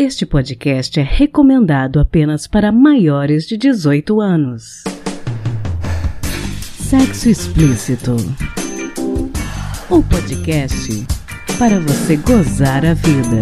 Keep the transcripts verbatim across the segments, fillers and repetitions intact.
Este podcast é recomendado apenas para maiores de dezoito anos. Sexo Explícito, o podcast para você gozar a vida.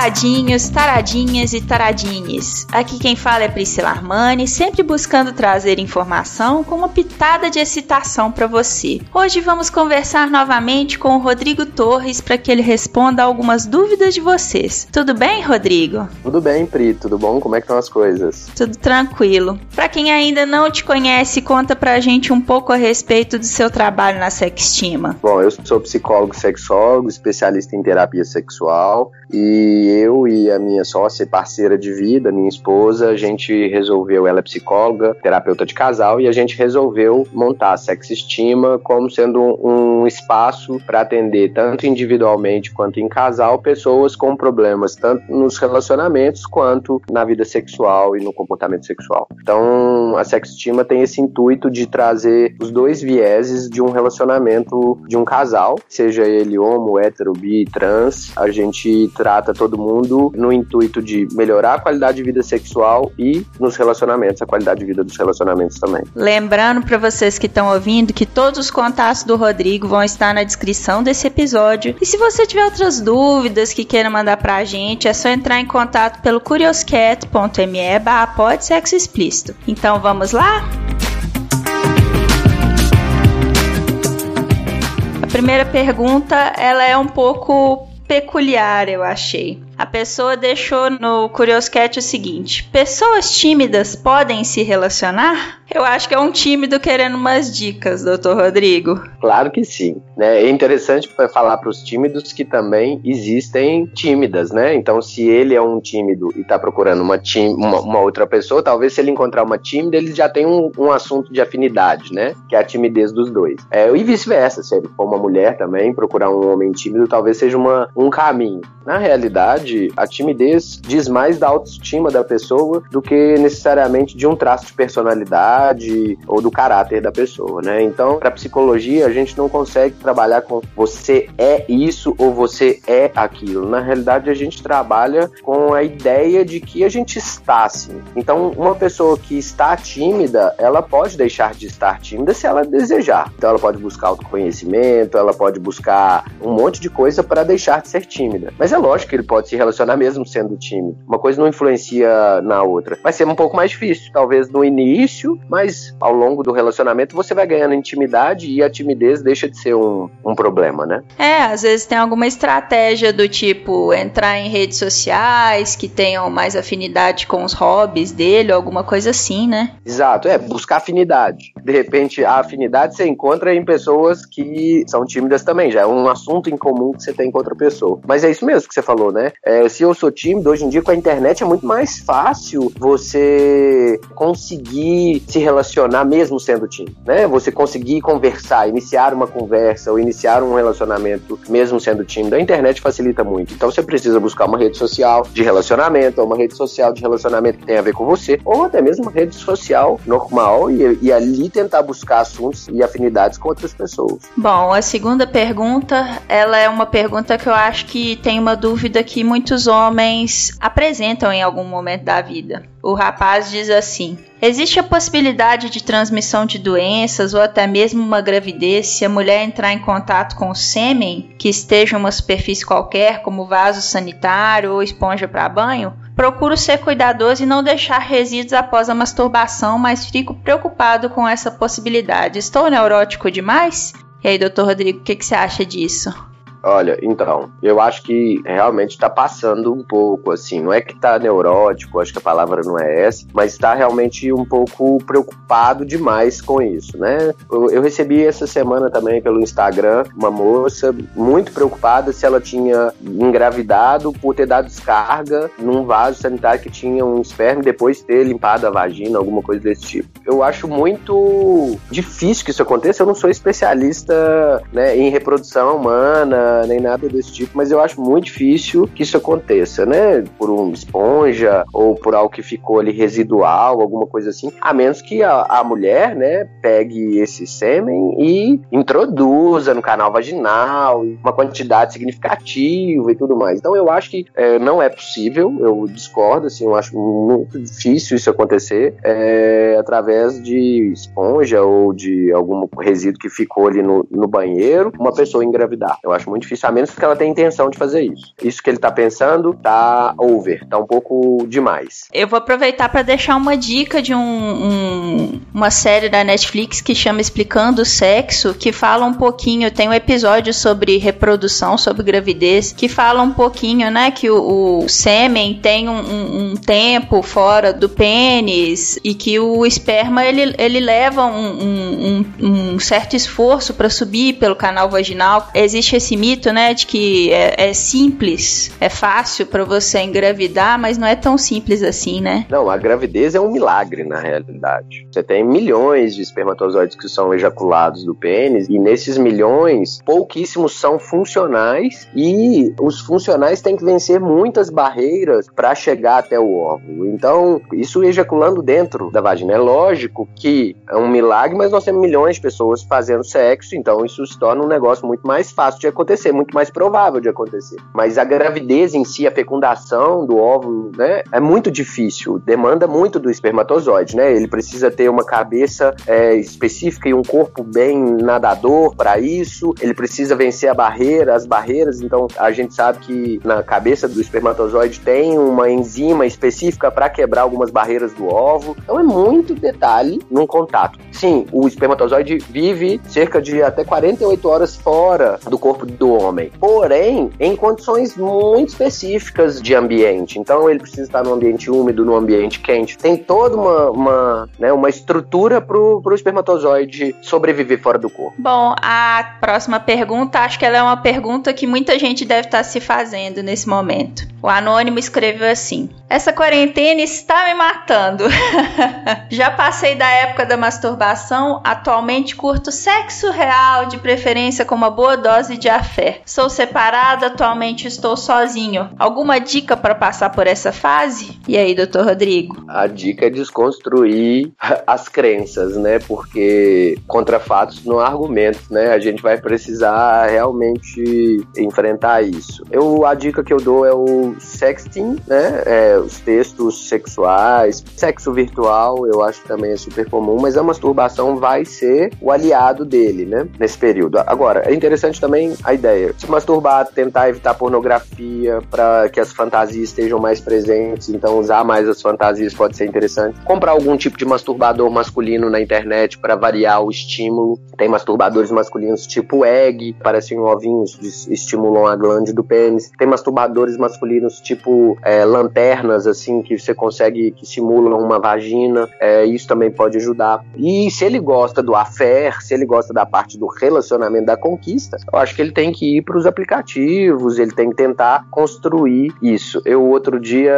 Taradinhos, taradinhas e taradinhas. Aqui quem fala é Priscila Armani, sempre buscando trazer informação com uma pitada de excitação para você. Hoje vamos conversar novamente com o Rodrigo Torres para que ele responda algumas dúvidas de vocês. Tudo bem, Rodrigo? Tudo bem, Pri. Tudo bom? Como é que estão as coisas? Tudo tranquilo. Para quem ainda não te conhece, conta pra gente um pouco a respeito do seu trabalho na Sextima. Bom, eu sou psicólogo sexólogo, especialista em terapia sexual e eu e a minha sócia e parceira de vida, minha esposa, a gente resolveu, ela é psicóloga, terapeuta de casal, e a gente resolveu montar a Sexoestima como sendo um espaço para atender tanto individualmente quanto em casal pessoas com problemas tanto nos relacionamentos quanto na vida sexual e no comportamento sexual. Então a Sexoestima tem esse intuito de trazer os dois vieses de um relacionamento de um casal, seja ele homo, hétero, bi, trans. A gente trata todo mundo no intuito de melhorar a qualidade de vida sexual e nos relacionamentos, a qualidade de vida dos relacionamentos também. Lembrando para vocês que estão ouvindo que todos os contatos do Rodrigo vão estar na descrição desse episódio. E se você tiver outras dúvidas que queira mandar pra gente, é só entrar em contato pelo curioscat.me barra pod sexo explícito. Então vamos lá? A primeira pergunta, ela é um pouco peculiar, eu achei. A pessoa deixou no Curioscat o seguinte: pessoas tímidas podem se relacionar? Eu acho que é um tímido querendo umas dicas, doutor Rodrigo. Claro que sim, né? É interessante falar para os tímidos que também existem tímidas, né? Então, se ele é um tímido e está procurando uma, tím- uma, uma outra pessoa, talvez se ele encontrar uma tímida, ele já tem um, um assunto de afinidade, né? Que é a timidez dos dois. É, e vice-versa, se ele for uma mulher também, procurar um homem tímido, talvez seja uma, um caminho. Na realidade, a timidez diz mais da autoestima da pessoa do que necessariamente de um traço de personalidade ou do caráter da pessoa, né? Então, para psicologia, a gente não consegue trabalhar com você é isso ou você é aquilo. Na realidade, a gente trabalha com a ideia de que a gente está assim. Então, uma pessoa que está tímida, ela pode deixar de estar tímida se ela desejar. Então, ela pode buscar autoconhecimento, ela pode buscar um monte de coisa para deixar de ser tímida. Mas é lógico que ele pode se relacionar mesmo sendo tímido. Uma coisa não influencia na outra. Vai ser um pouco mais difícil, talvez no início, mas ao longo do relacionamento você vai ganhando intimidade e a timidez deixa de ser um, um problema, né? É, às vezes tem alguma estratégia do tipo entrar em redes sociais que tenham mais afinidade com os hobbies dele, alguma coisa assim, né? Exato, é, buscar afinidade. De repente a afinidade você encontra em pessoas que são tímidas também, já é um assunto em comum que você tem com outra pessoa. Mas é isso mesmo que você falou, né? É, se eu sou tímido, hoje em dia com a internet é muito mais fácil você conseguir se relacionar mesmo sendo tímido, né? Você conseguir conversar, iniciar uma conversa ou iniciar um relacionamento mesmo sendo tímido, a internet facilita muito. Então você precisa buscar uma rede social de relacionamento ou uma rede social de relacionamento que tenha a ver com você, ou até mesmo uma rede social normal e, e ali tentar buscar assuntos e afinidades com outras pessoas. Bom, a segunda pergunta, ela é uma pergunta que eu acho que tem uma dúvida que muitos homens apresentam em algum momento da vida. O rapaz diz assim: existe a possibilidade de transmissão de doenças ou até mesmo uma gravidez se a mulher entrar em contato com o sêmen que esteja em uma superfície qualquer, como vaso sanitário ou esponja para banho? Procuro ser cuidadoso e não deixar resíduos após a masturbação, mas fico preocupado com essa possibilidade. Estou neurótico demais? E aí, doutor Rodrigo, o que, que você acha disso? Olha, então, eu acho que realmente tá passando um pouco, assim, não é que tá neurótico, acho que a palavra não é essa, mas tá realmente um pouco preocupado demais com isso, né? Eu, eu recebi essa semana também pelo Instagram uma moça muito preocupada se ela tinha engravidado por ter dado descarga num vaso sanitário que tinha um esperma e depois ter limpado a vagina, alguma coisa desse tipo. Eu acho muito difícil que isso aconteça, eu não sou especialista, né, em reprodução humana, nem nada desse tipo, mas eu acho muito difícil que isso aconteça, né? Por uma esponja ou por algo que ficou ali residual, alguma coisa assim, a menos que a, a mulher, né, pegue esse sêmen e introduza no canal vaginal uma quantidade significativa e tudo mais. Então eu acho que é, não é possível, eu discordo, assim, eu acho muito difícil isso acontecer é, através de esponja ou de algum resíduo que ficou ali no, no banheiro, uma pessoa engravidar. Eu acho muito difícil, a menos que ela tenha intenção de fazer isso. Isso que ele tá pensando tá over, tá um pouco demais. Eu vou aproveitar pra deixar uma dica de um, um, uma série da Netflix que chama Explicando o Sexo, que fala um pouquinho, tem um episódio sobre reprodução, sobre gravidez, que fala um pouquinho, né, que o, o sêmen tem um, um, um tempo fora do pênis e que o esperma, ele, ele leva um, um, um certo esforço pra subir pelo canal vaginal. Existe esse mito, né, de que é, é simples, é fácil pra você engravidar, mas não é tão simples assim, né? Não, a gravidez é um milagre na realidade. Você tem milhões de espermatozoides que são ejaculados do pênis, e nesses milhões, pouquíssimos são funcionais, e os funcionais têm que vencer muitas barreiras pra chegar até o óvulo. Então, isso ejaculando dentro da vagina. É lógico que é um milagre, mas nós temos milhões de pessoas fazendo sexo, então isso se torna um negócio muito mais fácil de acontecer, muito mais provável de acontecer. Mas a gravidez em si, a fecundação do óvulo, né, é muito difícil, demanda muito do espermatozoide, né? Ele precisa ter uma cabeça é, específica e um corpo bem nadador para isso, ele precisa vencer a barreira, as barreiras, então a gente sabe que na cabeça do espermatozoide tem uma enzima específica para quebrar algumas barreiras do óvulo, então é muito detalhe num contato. Sim, o espermatozoide vive cerca de até quarenta e oito horas fora do corpo do homem, porém em condições muito específicas de ambiente, então ele precisa estar num ambiente úmido, num ambiente quente, tem toda uma, uma, né, uma estrutura pro, pro espermatozoide sobreviver fora do corpo. Bom, a próxima pergunta, acho que ela é uma pergunta que muita gente deve estar se fazendo nesse momento. O anônimo escreveu assim: essa quarentena está me matando. Já passei da época da masturbação, atualmente curto sexo real, de preferência com uma boa dose de afé. Sou separada, atualmente estou sozinho. Alguma dica para passar por essa fase? E aí, doutor Rodrigo? A dica é desconstruir as crenças, né? Porque contra fatos não há argumentos, né? A gente vai precisar realmente enfrentar isso. Eu, a dica que eu dou é o sexting, né? É, os textos sexuais, sexo virtual, eu acho que também é super comum, mas a masturbação vai ser o aliado dele, né? Nesse período. Agora, é interessante também a ideia. Se masturbar, tentar evitar pornografia para que as fantasias estejam mais presentes, então usar mais as fantasias pode ser interessante. Comprar algum tipo de masturbador masculino na internet para variar o estímulo. Tem masturbadores masculinos tipo egg, parecem ovinhos, estimulam a glande do pênis. Tem masturbadores masculinos tipo é, lanternas, assim, que você consegue, que simulam uma vagina. É, isso também pode ajudar. E se ele gosta do affair, se ele gosta da parte do relacionamento, da conquista, eu acho que ele tem que ir para os aplicativos, ele tem que tentar construir isso. Eu, outro dia,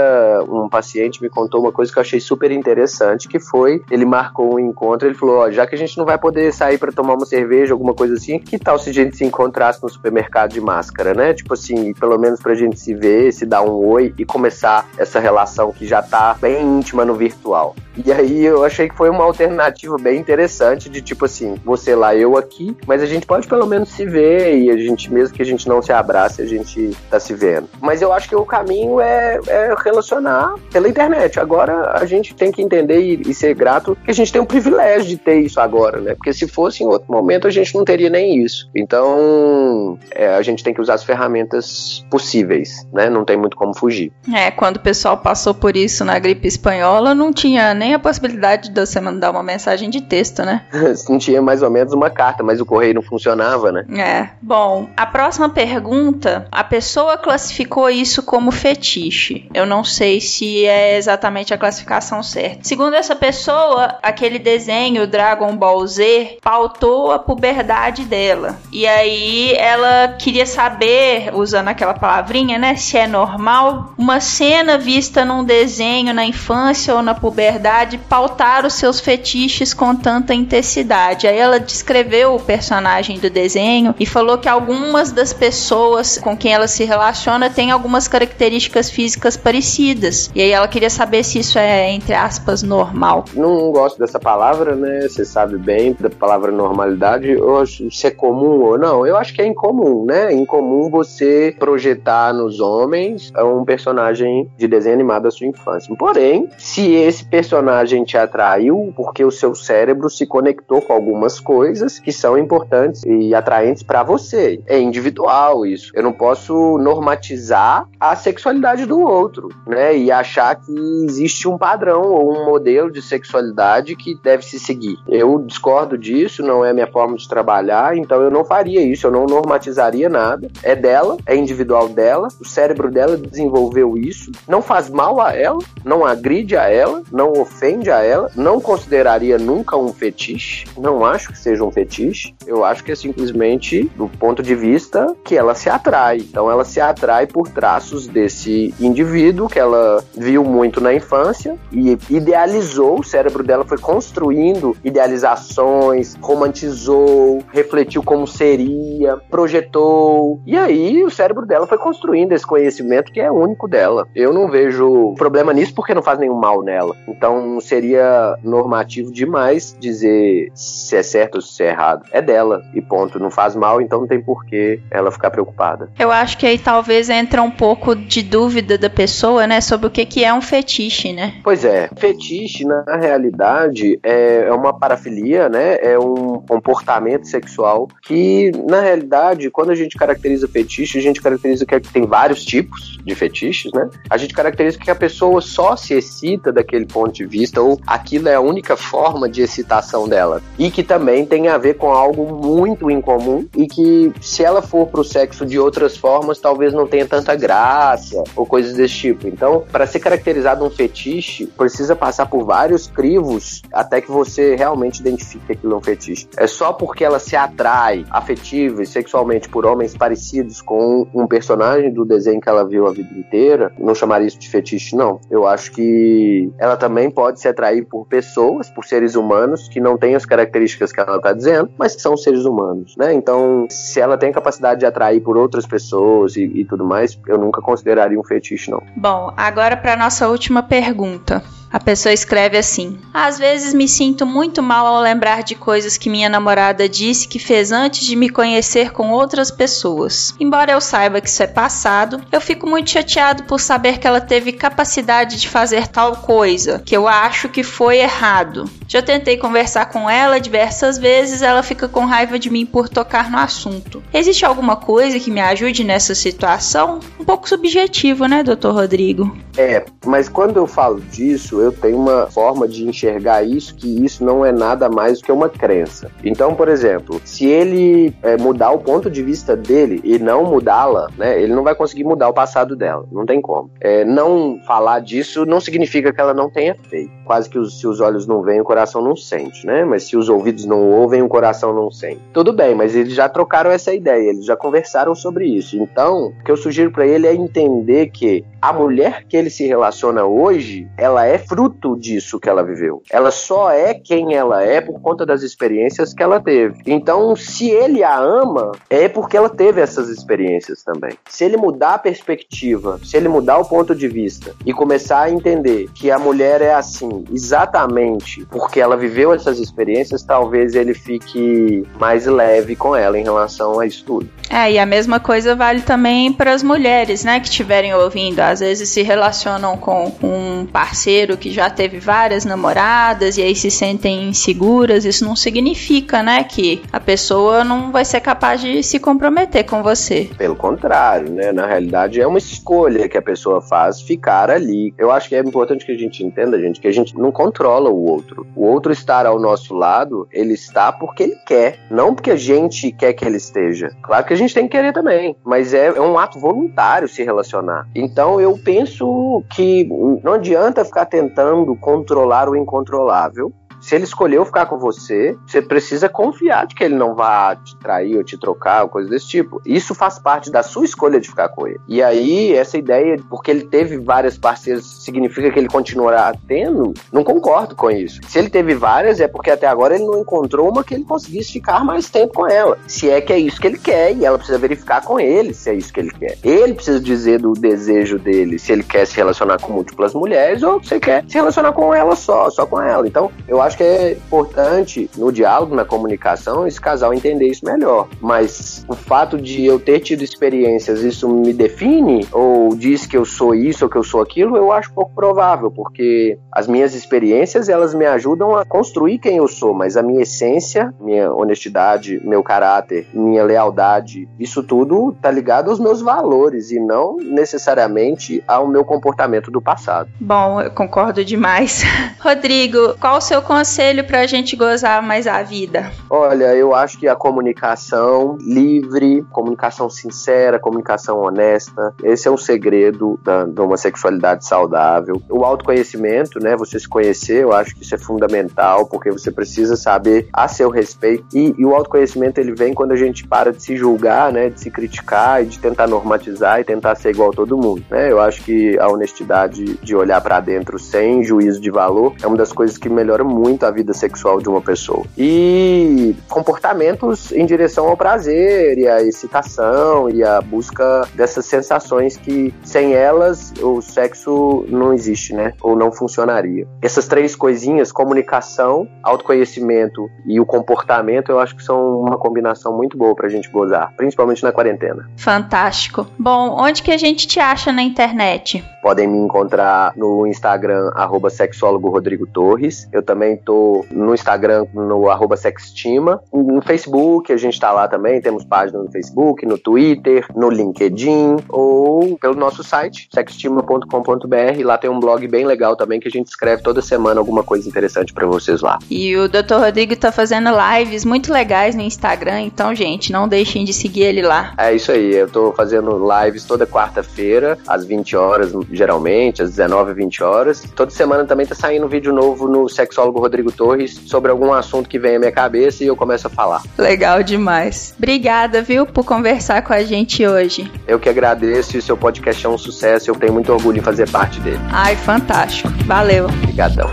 um paciente me contou uma coisa que eu achei super interessante, que foi, ele marcou um encontro, ele falou, ó, já que a gente não vai poder sair para tomar uma cerveja, alguma coisa assim, que tal se a gente se encontrasse no supermercado de máscara, né? Tipo assim, pelo menos pra gente se ver, se dar um oi e começar essa relação que já tá bem íntima no virtual. E aí eu achei que foi uma alternativa bem interessante de tipo assim, você lá, eu aqui, mas a gente pode pelo menos se ver e a gente, mesmo que a gente não se abrace, a gente tá se vendo. Mas eu acho que o caminho é, é relacionar pela internet. Agora a gente tem que entender e, e ser grato que a gente tem o privilégio de ter isso agora, né? Porque se fosse em outro momento a gente não teria nem isso. Então é, a gente tem que usar as ferramentas possíveis, né? Não tem muito como fugir. É, quando o pessoal passou por isso na gripe espanhola, não tinha nem a possibilidade de você mandar uma mensagem de texto, né? Não tinha mais ou menos uma carta, mas o correio não funcionava, né? É, bom, A próxima pergunta, a pessoa classificou isso como fetiche. Eu não sei se é exatamente a classificação certa. Segundo essa pessoa, aquele desenho Dragon Ball Z pautou a puberdade dela. E aí ela queria saber, usando aquela palavrinha, né, se é normal uma cena vista num desenho na infância ou na puberdade pautar os seus fetiches com tanta intensidade. Aí ela descreveu o personagem do desenho e falou que algumas das pessoas com quem ela se relaciona têm algumas características físicas parecidas. E aí ela queria saber se isso é, entre aspas, normal. Não gosto dessa palavra, né? Você sabe bem da palavra normalidade. Eu acho, se é comum ou não, eu acho que é incomum, né? Incomum você projetar nos homens um personagem de desenho animado da sua infância. Porém, se esse personagem te atraiu, porque o seu cérebro se conectou com algumas coisas que são importantes e atraentes pra você. É individual isso. Eu não posso normatizar a sexualidade do outro, né? E achar que existe um padrão ou um modelo de sexualidade que deve se seguir. Eu discordo disso, não é a minha forma de trabalhar, então eu não faria isso, eu não normatizaria nada. É dela, é individual dela, o cérebro dela desenvolveu isso, não faz mal a ela, não agride a ela, não ofende a ela, não consideraria nunca um fetiche, não acho que seja um fetiche, eu acho que é simplesmente do ponto de vista que ela se atrai, então ela se atrai por traços desse indivíduo que ela viu muito na infância e idealizou, o cérebro dela foi construindo idealizações, romantizou, refletiu como seria, projetou, e aí o cérebro dela foi construindo esse conhecimento que é único dela. Eu não vejo problema nisso porque não faz nenhum mal nela, então seria normativo demais dizer se é certo ou se é errado, é dela e ponto, não faz mal, então não tem por que ela ficar preocupada. Eu acho que aí talvez entra um pouco de dúvida da pessoa, né, sobre o que que é um fetiche, né? Pois é, fetiche na realidade é uma parafilia, né, é um comportamento sexual que na realidade quando a gente caracteriza fetiche, a gente caracteriza que tem vários tipos de fetiches, né, a gente caracteriza que a pessoa só se excita daquele ponto de vista ou aquilo é a única forma de excitação dela e que também tem a ver com algo muito incomum e que se ela for pro sexo de outras formas talvez não tenha tanta graça ou coisas desse tipo. Então para ser caracterizado um fetiche precisa passar por vários crivos até que você realmente identifique que aquilo é um fetiche. É só porque ela se atrai afetiva e sexualmente por homens parecidos com um personagem do desenho que ela viu a vida inteira, não chamaria isso de fetiche, não. Eu acho que ela também pode se atrair por pessoas, por seres humanos que não têm as características que ela está dizendo, mas que são seres humanos, né? Então, se ela tem capacidade de atrair por outras pessoas e, e tudo mais, eu nunca consideraria um fetiche, não. Bom, agora para nossa última pergunta. A pessoa escreve assim: às vezes me sinto muito mal ao lembrar de coisas que minha namorada disse que fez antes de me conhecer com outras pessoas. Embora eu saiba que isso é passado, eu fico muito chateado por saber que ela teve capacidade de fazer tal coisa, que eu acho que foi errado. Já tentei conversar com ela diversas vezes, ela fica com raiva de mim por tocar no assunto. Existe alguma coisa que me ajude nessa situação? Um pouco subjetivo, né, doutor Rodrigo? É, mas quando eu falo disso, eu tenho uma forma de enxergar isso, que isso não é nada mais do que uma crença. Então, por exemplo, se ele é, mudar o ponto de vista dele e não mudá-la, né, ele não vai conseguir mudar o passado dela, não tem como. É, não falar disso não significa que ela não tenha feito. Quase que os, se os olhos não veem, o coração não sente, né? Mas se os ouvidos não ouvem, o coração não sente. Tudo bem, mas eles já trocaram essa ideia, eles já conversaram sobre isso. Então, o que eu sugiro pra ele é entender que a mulher que ele se relaciona hoje, ela é fruto disso que ela viveu. Ela só é quem ela é por conta das experiências que ela teve. Então, se ele a ama, é porque ela teve essas experiências também. Se ele mudar a perspectiva, se ele mudar o ponto de vista e começar a entender que a mulher é assim, exatamente porque ela viveu essas experiências, talvez ele fique mais leve com ela em relação a isso tudo. É, e a mesma coisa vale também para as mulheres, né, que estiverem ouvindo. Às vezes se relacionam com um parceiro que já teve várias namoradas e aí se sentem inseguras, isso não significa, né, que a pessoa não vai ser capaz de se comprometer com você. Pelo contrário, né, na realidade é uma escolha que a pessoa faz ficar ali. Eu acho que é importante que a gente entenda, gente, que a gente não controla o outro. O outro estar ao nosso lado, ele está porque ele quer, não porque a gente quer que ele esteja. Claro que a gente tem que querer também, mas é, é um ato voluntário se relacionar. Então eu penso que não adianta ficar tentando controlar o incontrolável. Se ele escolheu ficar com você, você precisa confiar de que ele não vai te trair ou te trocar, ou coisa desse tipo. Isso faz parte da sua escolha de ficar com ele. E aí, essa ideia de porque ele teve várias parceiras significa que ele continuará tendo, não concordo com isso. Se ele teve várias, é porque até agora ele não encontrou uma que ele conseguisse ficar mais tempo com ela. Se é que é isso que ele quer, e ela precisa verificar com ele se é isso que ele quer. Ele precisa dizer do desejo dele, se ele quer se relacionar com múltiplas mulheres ou se ele quer se relacionar com ela só, só com ela. Então, eu acho Acho que é importante no diálogo, na comunicação, esse casal entender isso melhor. Mas o fato de eu ter tido experiências, isso me define? Ou diz que eu sou isso ou que eu sou aquilo? Eu acho pouco provável, porque as minhas experiências, elas me ajudam a construir quem eu sou, mas a minha essência, minha honestidade, meu caráter, minha lealdade, isso tudo tá ligado aos meus valores e não necessariamente ao meu comportamento do passado. Bom, eu concordo demais. Rodrigo, qual o seu conselho? Conselho pra gente gozar mais a vida? Olha, eu acho que a comunicação livre, comunicação sincera, comunicação honesta, esse é um segredo da, de uma sexualidade saudável. O autoconhecimento, né, você se conhecer, eu acho que isso é fundamental, porque você precisa saber a seu respeito, e, e o autoconhecimento ele vem quando a gente para de se julgar, né, de se criticar e de tentar normatizar e tentar ser igual a todo mundo, né? Eu acho que a honestidade de olhar pra dentro sem juízo de valor é uma das coisas que melhora muito a vida sexual de uma pessoa. E comportamentos em direção ao prazer e à excitação e à busca dessas sensações que sem elas o sexo não existe, né? Ou não funcionaria. Essas três coisinhas, comunicação, autoconhecimento e o comportamento, eu acho que são uma combinação muito boa pra gente gozar, principalmente na quarentena. Fantástico. Bom, onde que a gente te acha na internet? Podem me encontrar no Instagram, arroba sexólogo Rodrigo Torres. Eu também tô no Instagram, no arroba Sextima. No Facebook, a gente tá lá também. Temos página no Facebook, no Twitter, no LinkedIn ou pelo nosso site, sextima ponto com ponto b r. Lá tem um blog bem legal também que a gente escreve toda semana alguma coisa interessante pra vocês lá. E o doutor Rodrigo tá fazendo lives muito legais no Instagram. Então, gente, não deixem de seguir ele lá. É isso aí. Eu tô fazendo lives toda quarta-feira, às vinte horas, geralmente, às dezenove, vinte horas. Toda semana também tá saindo um vídeo novo no sexólogo Rodrigo Torres sobre algum assunto que vem à minha cabeça e eu começo a falar. Legal demais. Obrigada, viu, por conversar com a gente hoje. Eu que agradeço, e o seu podcast é um sucesso, eu tenho muito orgulho em fazer parte dele. Ai, fantástico. Valeu. Obrigadão.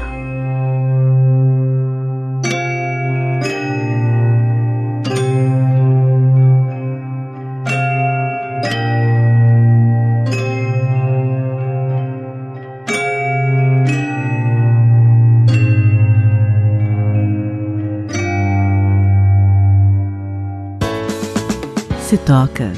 Se toca.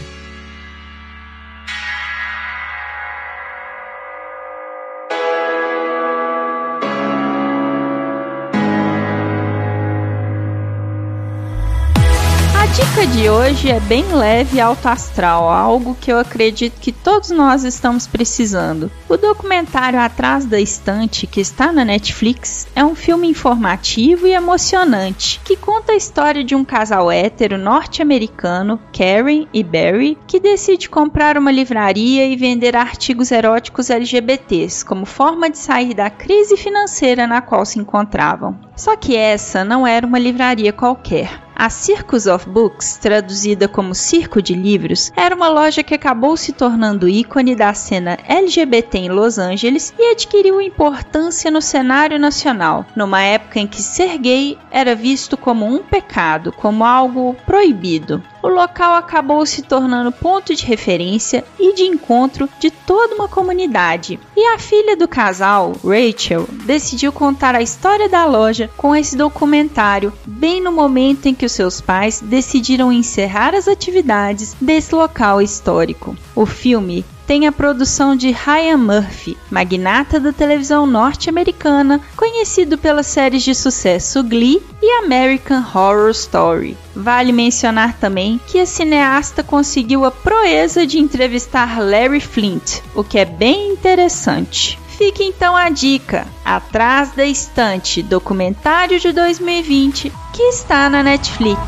A dica de hoje é bem leve e alto astral, algo que eu acredito que todos nós estamos precisando. O documentário Atrás da Estante, que está na Netflix, é um filme informativo e emocionante, que conta a história de um casal hétero norte-americano, Karen e Barry, que decide comprar uma livraria e vender artigos eróticos L G B T s, como forma de sair da crise financeira na qual se encontravam. Só que essa não era uma livraria qualquer. A Circus of Books, traduzida como Circo de Livros, era uma loja que acabou se tornando ícone da cena L G B T em Los Angeles e adquiriu importância no cenário nacional, numa época em que ser gay era visto como um pecado, como algo proibido. O local acabou se tornando ponto de referência e de encontro de toda uma comunidade. E a filha do casal, Rachel, decidiu contar a história da loja com esse documentário, bem no momento em que os seus pais decidiram encerrar as atividades desse local histórico. O filme tem a produção de Ryan Murphy, magnata da televisão norte-americana, conhecido pelas séries de sucesso Glee e American Horror Story. Vale mencionar também que a cineasta conseguiu a proeza de entrevistar Larry Flint, o que é bem interessante. Fica então a dica, Atrás da Estante, documentário de dois mil e vinte, que está na Netflix.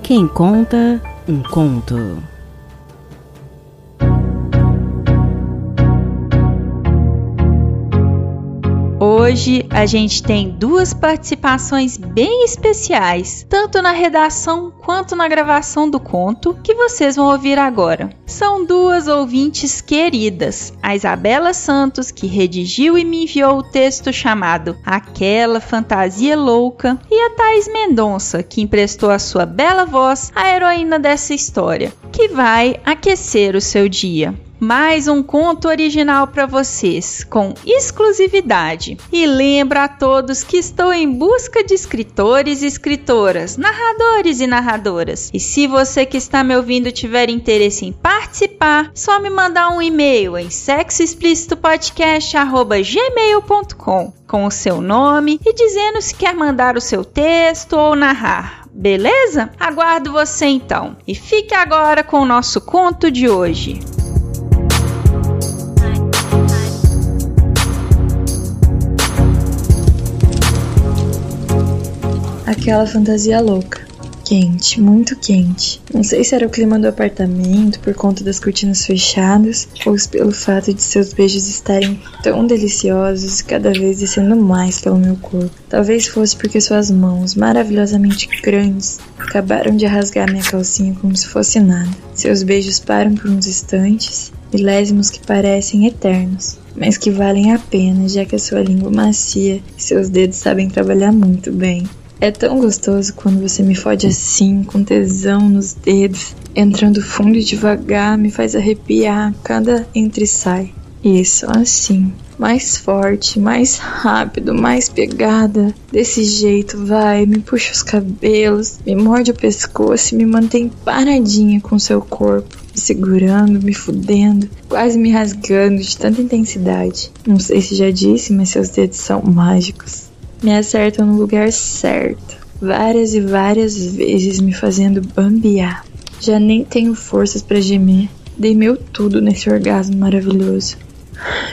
Quem conta um conto. Hoje a gente tem duas participações bem especiais, tanto na redação quanto na gravação do conto, que vocês vão ouvir agora. São duas ouvintes queridas, a Isabela Santos, que redigiu e me enviou o texto chamado Aquela Fantasia Louca, e a Thais Mendonça, que emprestou a sua bela voz à heroína dessa história, que vai aquecer o seu dia. Mais um conto original para vocês, com exclusividade. E lembro a todos que estou em busca de escritores e escritoras, narradores e narradoras. E se você que está me ouvindo tiver interesse em participar, só me mandar um e-mail em sexo explícito podcast arroba gmail ponto com com o seu nome e dizendo se quer mandar o seu texto ou narrar. Beleza? Aguardo você então. E fique agora com o nosso conto de hoje. Aquela fantasia louca. Quente, muito quente. Não sei se era o clima do apartamento por conta das cortinas fechadas ou pelo fato de seus beijos estarem tão deliciosos e cada vez descendo mais pelo meu corpo. Talvez fosse porque suas mãos, maravilhosamente grandes, acabaram de rasgar minha calcinha como se fosse nada. Seus beijos param por uns instantes, milésimos que parecem eternos, mas que valem a pena, já que a sua língua macia e seus dedos sabem trabalhar muito bem. É tão gostoso quando você me fode assim, com tesão nos dedos, entrando fundo e devagar, me faz arrepiar, cada entra e sai. Isso, assim, mais forte, mais rápido, mais pegada, desse jeito vai, me puxa os cabelos, me morde o pescoço e me mantém paradinha com seu corpo, me segurando, me fudendo, quase me rasgando de tanta intensidade. Não sei se já disse, mas seus dedos são mágicos. Me acertam no lugar certo, várias e várias vezes me fazendo bambear. Já nem tenho forças para gemer, dei meu tudo nesse orgasmo maravilhoso.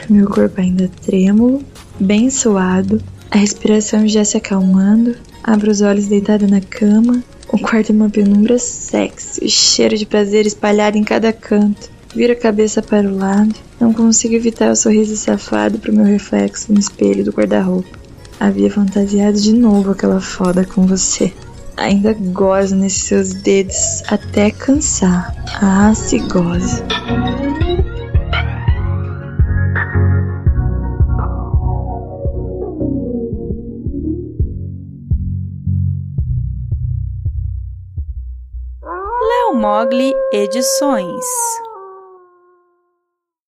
Meu corpo ainda trêmulo, bem suado, a respiração já se acalmando, abro os olhos deitada na cama, o quarto é uma penumbra sexy, cheiro de prazer espalhado em cada canto. Viro a cabeça para o lado, não consigo evitar o sorriso safado para o meu reflexo no espelho do guarda-roupa. Havia fantasiado de novo aquela foda com você. Ainda gozo nesses seus dedos até cansar. Ah, se goza. Leo Mogli Edições.